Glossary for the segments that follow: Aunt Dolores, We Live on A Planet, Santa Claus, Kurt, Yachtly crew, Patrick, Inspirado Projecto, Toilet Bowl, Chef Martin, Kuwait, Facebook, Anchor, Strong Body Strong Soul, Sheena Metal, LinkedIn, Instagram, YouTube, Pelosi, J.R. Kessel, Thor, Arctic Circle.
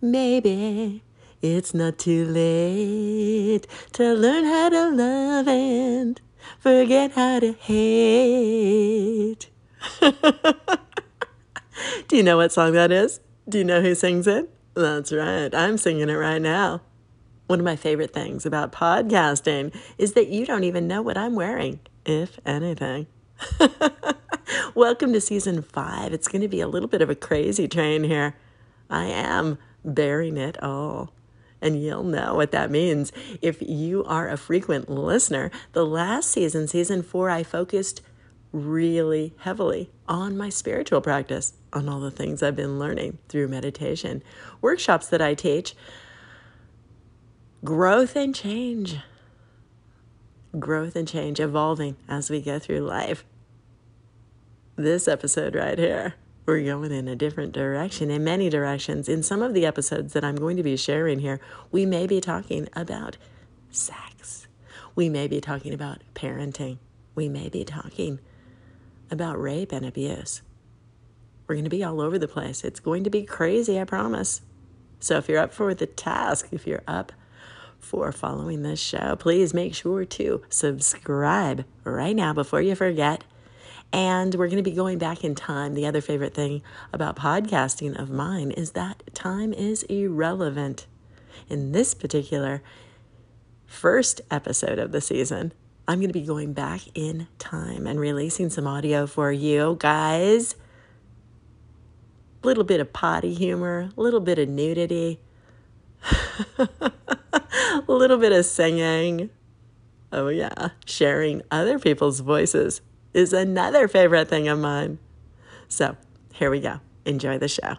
Maybe it's not too late to learn how to love and forget how to hate. Do you know what song that is? Do you know who sings it? That's right, I'm singing it right now. One of my favorite things about podcasting is that you don't even know what I'm wearing, if anything. Welcome to season 5. It's going to be a little bit of a crazy train here. I am bearing it all. And you'll know what that means if you are a frequent listener. The last season, season 4, I focused really heavily on my spiritual practice, on all the things I've been learning through meditation, workshops that I teach. Growth and change, evolving as we go through life. This episode right here, we're going in a different direction, in many directions. In some of the episodes that I'm going to be sharing here, we may be talking about sex. We may be talking about parenting. We may be talking about rape and abuse. We're going to be all over the place. It's going to be crazy, I promise. So if you're up for the task, if you're up for following this show, please make sure to subscribe right now before you forget. And we're going to be going back in time. The other favorite thing about podcasting of mine is that time is irrelevant. In this particular first episode of the season, I'm going to be going back in time and releasing some audio for you guys. A little bit of potty humor, a little bit of nudity, a little bit of singing. Oh yeah, sharing other people's voices is another favorite thing of mine. So here we go. Enjoy the show.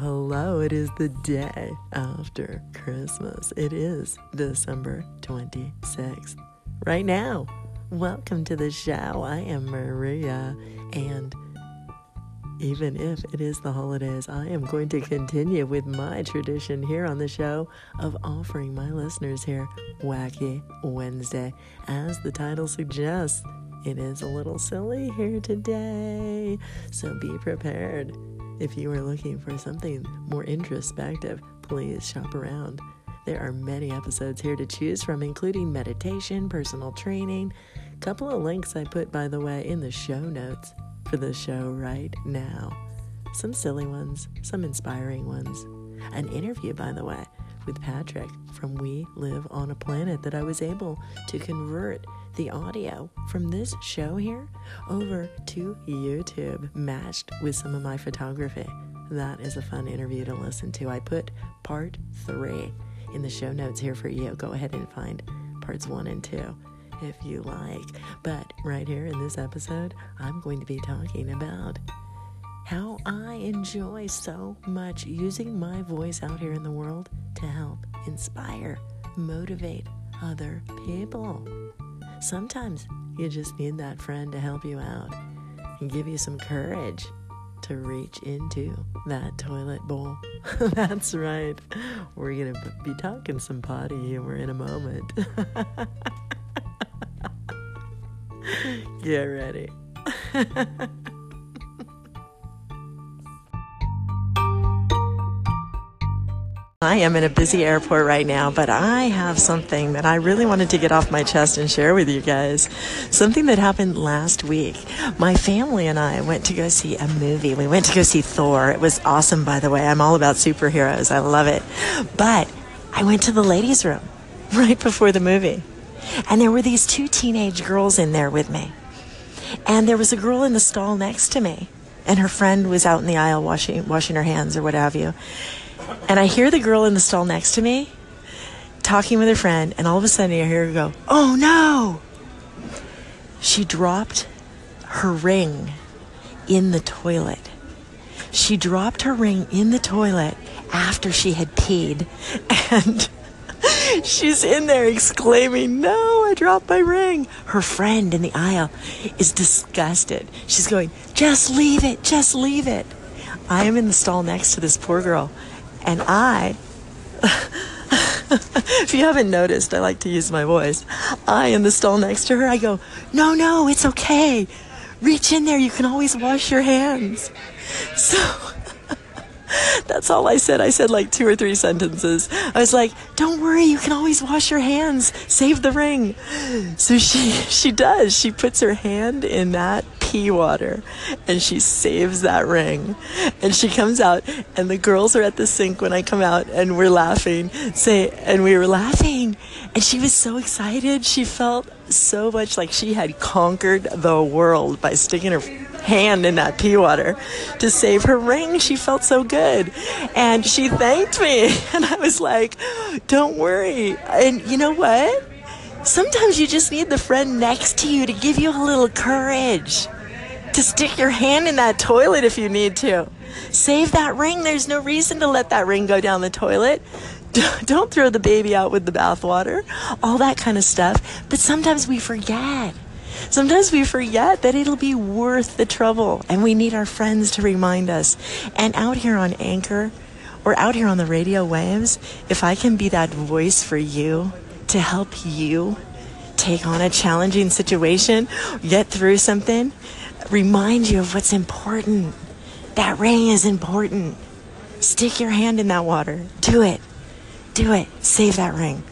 Hello, it is the day after Christmas. It is December 26th. Right now, welcome to the show. I am Maria, and even if it is the holidays, I am going to continue with my tradition here on the show of offering my listeners here Wacky Wednesday. As the title suggests, it is a little silly here today, so be prepared. If you are looking for something more introspective, please shop around. There are many episodes here to choose from, including meditation, personal training. A couple of links I put, by the way, in the show notes for the show right now. Some silly ones, some inspiring ones. An interview, by the way, with Patrick from We Live on a Planet that I was able to convert the audio from this show here over to YouTube, matched with some of my photography. That is a fun interview to listen to. I put part 3 in the show notes here for you. Go ahead and find parts 1 and 2 if you like. But right here in this episode, I'm going to be talking about how I enjoy so much using my voice out here in the world to help inspire, motivate other people. Sometimes you just need that friend to help you out and give you some courage to reach into that toilet bowl. That's right. We're going to be talking some potty humor in a moment. Get ready. I am in a busy airport right now, but I have something that I really wanted to get off my chest and share with you guys. Something that happened last week. My family and I went to go see a movie. We went to go see Thor. It was awesome, by the way. I'm all about superheroes. I love it. But I went to the ladies' room right before the movie. And there were these 2 teenage girls in there with me. And there was a girl in the stall next to me. And her friend was out in the aisle washing her hands or what have you. And I hear the girl in the stall next to me talking with her friend, and all of a sudden I hear her go, "Oh no!" She dropped her ring in the toilet. She dropped her ring in the toilet after she had peed, and she's in there exclaiming, "No, I dropped my ring." Her friend in the aisle is disgusted. She's going, "Just leave it, just leave it." I am in the stall next to this poor girl. And I If you haven't noticed, I like to use my voice. I am the stall next to her. I go, no, it's okay. Reach in there. You can always wash your hands. So that's all I said. I said like 2 or 3 sentences. I was like, don't worry. You can always wash your hands. Save the ring. So she does. She puts her hand in that pea water and she saves that ring. And she comes out and the girls are at the sink when I come out and we're laughing. We were laughing. And she was so excited. She felt so much like she had conquered the world by sticking her hand in that pea water to save her ring. She felt so good. And she thanked me. And I was like, don't worry. And you know what? Sometimes you just need the friend next to you to give you a little courage, to stick your hand in that toilet if you need to. Save that ring. There's no reason to let that ring go down the toilet. Don't throw the baby out with the bathwater, all that kind of stuff. But sometimes we forget. Sometimes we forget that it'll be worth the trouble, and we need our friends to remind us. And out here on Anchor or out here on the radio waves, if I can be that voice for you to help you take on a challenging situation, get through something, remind you of what's important. That ring is important. Stick your hand in that water. Do it. Do it. Save that ring.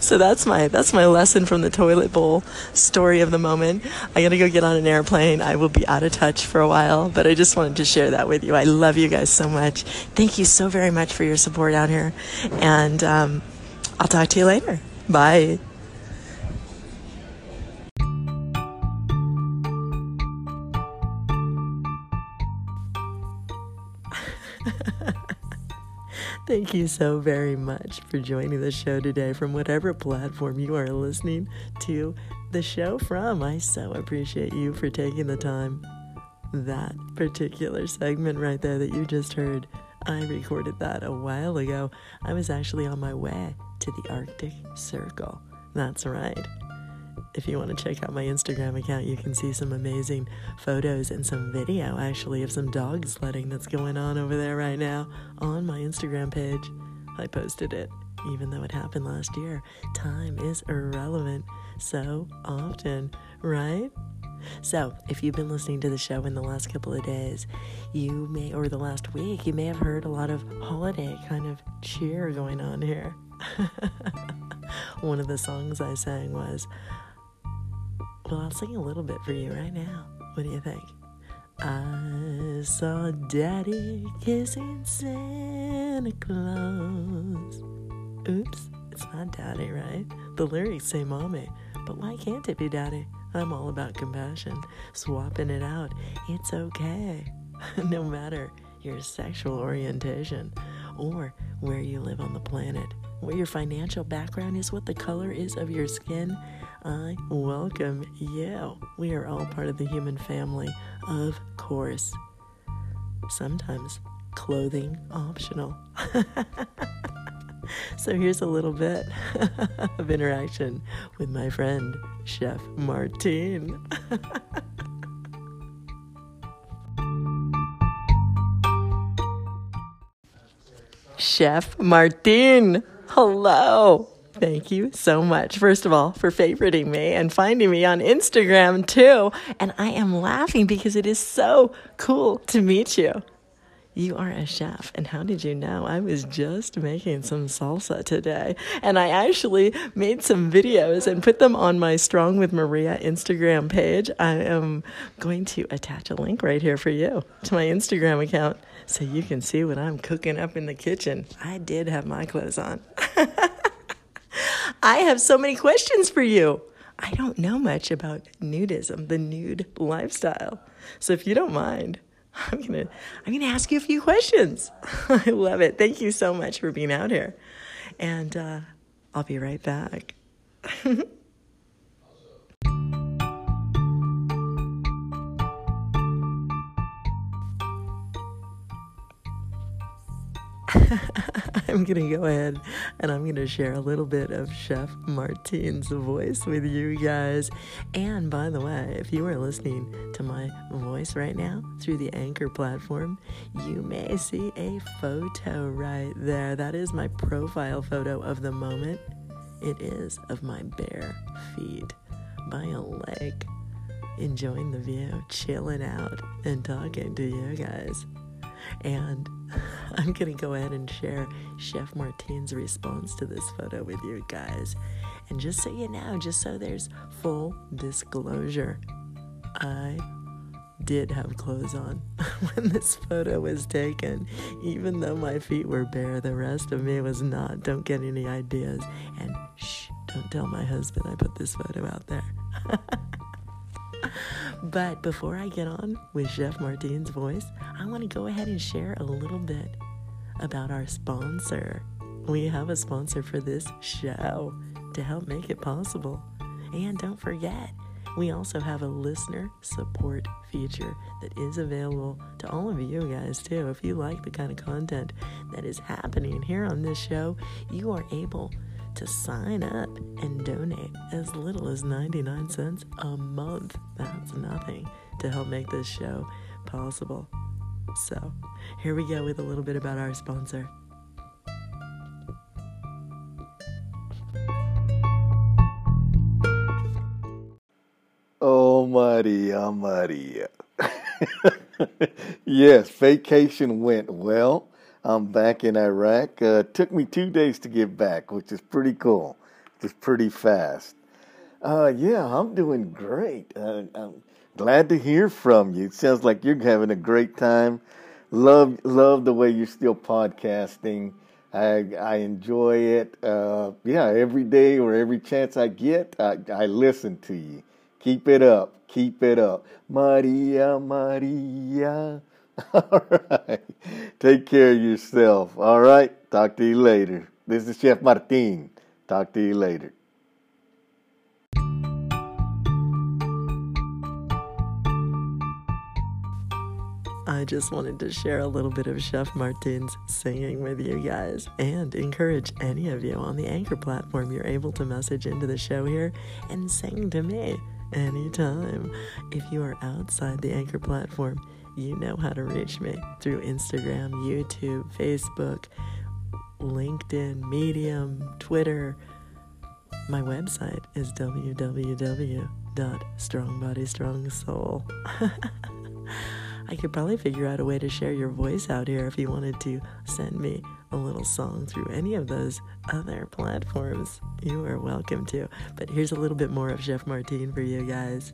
So that's my lesson from the toilet bowl story of the moment. I gotta go get on an airplane. I will be out of touch for a while, but I just wanted to share that with you. I love you guys so much. Thank you so very much for your support out here, and I'll talk to you later. Bye. Thank you so very much for joining the show today from whatever platform you are listening to the show from. I so appreciate you for taking the time. That particular segment right there that you just heard, I recorded that a while ago. I was actually on my way to the Arctic Circle. That's right. If you want to check out my Instagram account, you can see some amazing photos and some video, actually, of some dog sledding that's going on over there right now on my Instagram page. I posted it, even though it happened last year. Time is irrelevant so often, right? So, if you've been listening to the show in the last couple of days, or the last week, you may have heard a lot of holiday kind of cheer going on here. One of the songs I sang was, well, I'll sing a little bit for you right now. What do you think? I saw Daddy kissing Santa Claus. Oops, it's not Daddy, right? The lyrics say Mommy, but why can't it be Daddy? I'm all about compassion, swapping it out. It's okay, no matter your sexual orientation or where you live on the planet. What your financial background is, what the color is of your skin, I welcome you. We are all part of the human family, of course. Sometimes clothing optional. So here's a little bit of interaction with my friend, Chef Martin. Chef Martin. Hello. Thank you so much, first of all, for favoriting me and finding me on Instagram, too. And I am laughing because it is so cool to meet you. You are a chef, and how did you know? I was just making some salsa today, and I actually made some videos and put them on my Strong with Maria Instagram page. I am going to attach a link right here for you to my Instagram account so you can see what I'm cooking up in the kitchen. I did have my clothes on. I have so many questions for you. I don't know much about nudism, the nude lifestyle, so if you don't mind, I'm gonna ask you a few questions. I love it. Thank you so much for being out here. And I'll be right back. I'm going to go ahead and I'm going to share a little bit of Chef Martin's voice with you guys. And by the way, if you are listening to my voice right now through the Anchor platform, you may see a photo right there. That is my profile photo of the moment. It is of my bare feet by a lake, enjoying the view, chilling out, and talking to you guys. And I'm going to go ahead and share Chef Martin's response to this photo with you guys. And just so you know, just so there's full disclosure, I did have clothes on when this photo was taken. Even though my feet were bare, the rest of me was not. Don't get any ideas. And shh, don't tell my husband I put this photo out there. But before I get on with Chef Martin's voice, I want to go ahead and share a little bit about our sponsor. We have a sponsor for this show to help make it possible. And don't forget, we also have a listener support feature that is available to all of you guys too. If you like the kind of content that is happening here on this show, you are able to sign up and donate as little as 99 cents a month. That's nothing to help make this show possible. So here we go with a little bit about our sponsor. Oh, Maria. Yes, vacation went well. I'm back in Iraq. It took me 2 days to get back, which is pretty cool. It's pretty fast. I'm doing great. I'm glad to hear from you. It sounds like you're having a great time. Love the way you're still podcasting. I enjoy it. Every day or every chance I get, I listen to you. Keep it up. Keep it up. Maria. All right. Take care of yourself. All right. Talk to you later. This is Chef Martin. Talk to you later. I just wanted to share a little bit of Chef Martin's singing with you guys and encourage any of you on the Anchor platform. You're able to message into the show here and sing to me anytime. If you are outside the Anchor platform, you know how to reach me through Instagram, YouTube, Facebook, LinkedIn, Medium, Twitter. My website is www.strongbodystronsoul. I could probably figure out a way to share your voice out here if you wanted to send me a little song through any of those other platforms. You are welcome to. But here's a little bit more of Chef Martin for you guys.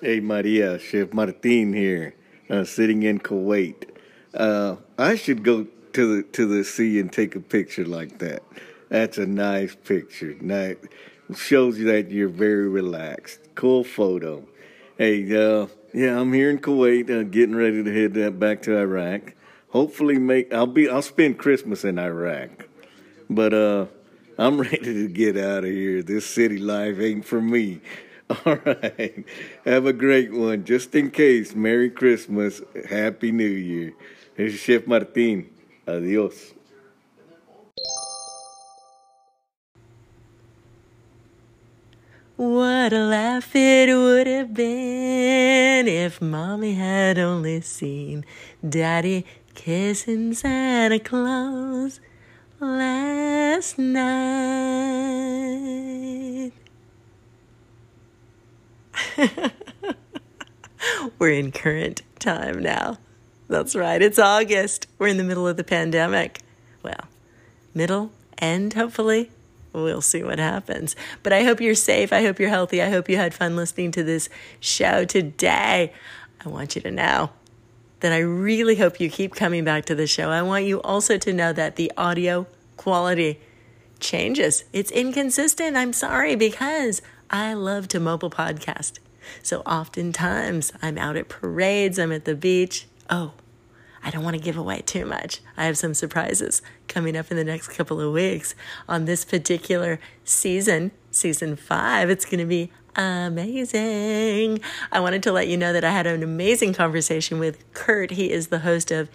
Hey Maria, Chef Martin here, sitting in Kuwait. I should go to the sea and take a picture like that. That's a nice picture. Nice. Shows you that you're very relaxed. Cool photo. Hey, I'm here in Kuwait, getting ready to head back to Iraq. Hopefully, I'll spend Christmas in Iraq, but I'm ready to get out of here. This city life ain't for me. All right. Have a great one. Just in case, Merry Christmas. Happy New Year. This is Chef Martin. Adios. What a laugh it would have been if Mommy had only seen Daddy kissing Santa Claus last night. We're in current time now. That's right, it's August. We're in the middle of the pandemic. Well, middle, end, hopefully. We'll see what happens. But I hope you're safe. I hope you're healthy. I hope you had fun listening to this show today. I want you to know that I really hope you keep coming back to the show. I want you also to know that the audio quality changes. It's inconsistent. I'm sorry, because I love to mobile podcast. So oftentimes I'm out at parades, I'm at the beach. Oh, I don't want to give away too much. I have some surprises coming up in the next couple of weeks on this particular season, Season 5. It's going to be amazing. I wanted to let you know that I had an amazing conversation with Kurt. He is the host of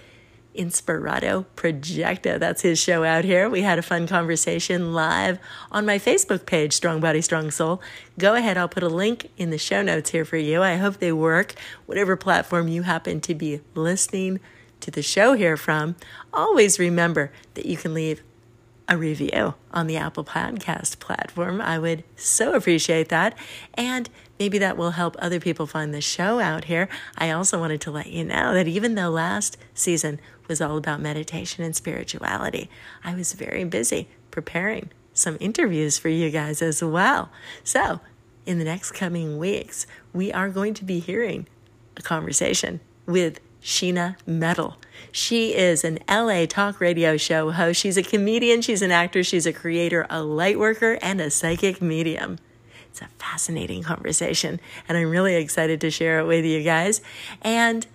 Inspirado Projecto. That's his show out here. We had a fun conversation live on my Facebook page, Strong Body, Strong Soul. Go ahead. I'll put a link in the show notes here for you. I hope they work. Whatever platform you happen to be listening to the show here from, always remember that you can leave a review on the Apple Podcast platform. I would so appreciate that. And maybe that will help other people find the show out here. I also wanted to let you know that even though last season was all about meditation and spirituality, I was very busy preparing some interviews for you guys as well. So in the next coming weeks, we are going to be hearing a conversation with Sheena Metal. She is an LA talk radio show host. She's a comedian, she's an actor, she's a creator, a light worker, and a psychic medium. It's a fascinating conversation, and I'm really excited to share it with you guys. And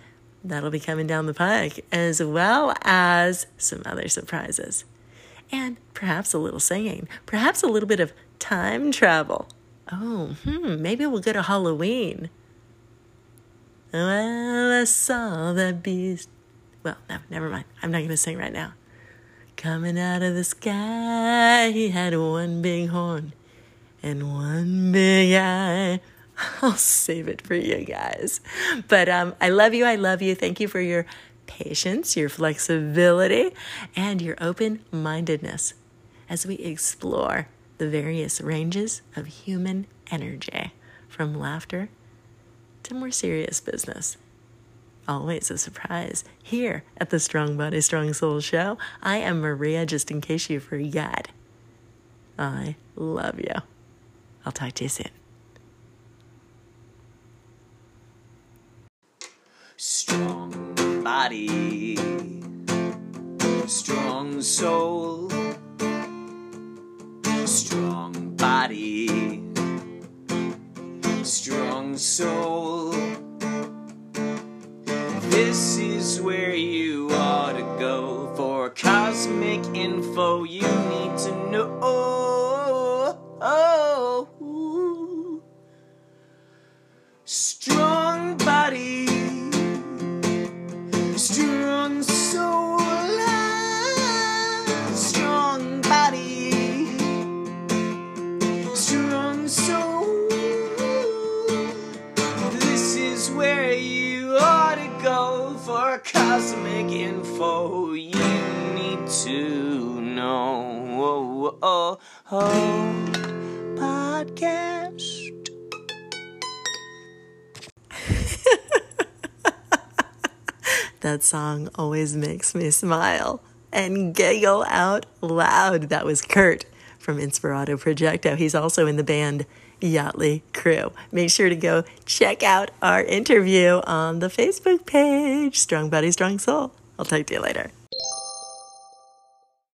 that'll be coming down the pike, as well as some other surprises. And perhaps a little singing, perhaps a little bit of time travel. Maybe we'll go to Halloween. Well, I saw the beast. Well, no, never mind. I'm not going to sing right now. Coming out of the sky, he had one big horn and one big eye. I'll save it for you guys. But I love you. I love you. Thank you for your patience, your flexibility, and your open-mindedness as we explore the various ranges of human energy, from laughter to more serious business. Always a surprise here at the Strong Body, Strong Soul show. I am Maria, just in case you forgot. I love you. I'll talk to you soon. Strong body, strong soul, strong body, strong soul. This is where you ought to go for cosmic info you need to know. Oh. Strong body, strong soul, strong body, strong soul. Where you ought to go for cosmic info you need to know. Podcast. That song always makes me smile and giggle out loud. That was Kurt from Inspirado Projecto. He's also in the band Yachtly Crew. Make sure to go check out our interview on the Facebook page, Strong Body, Strong Soul. I'll talk to you later.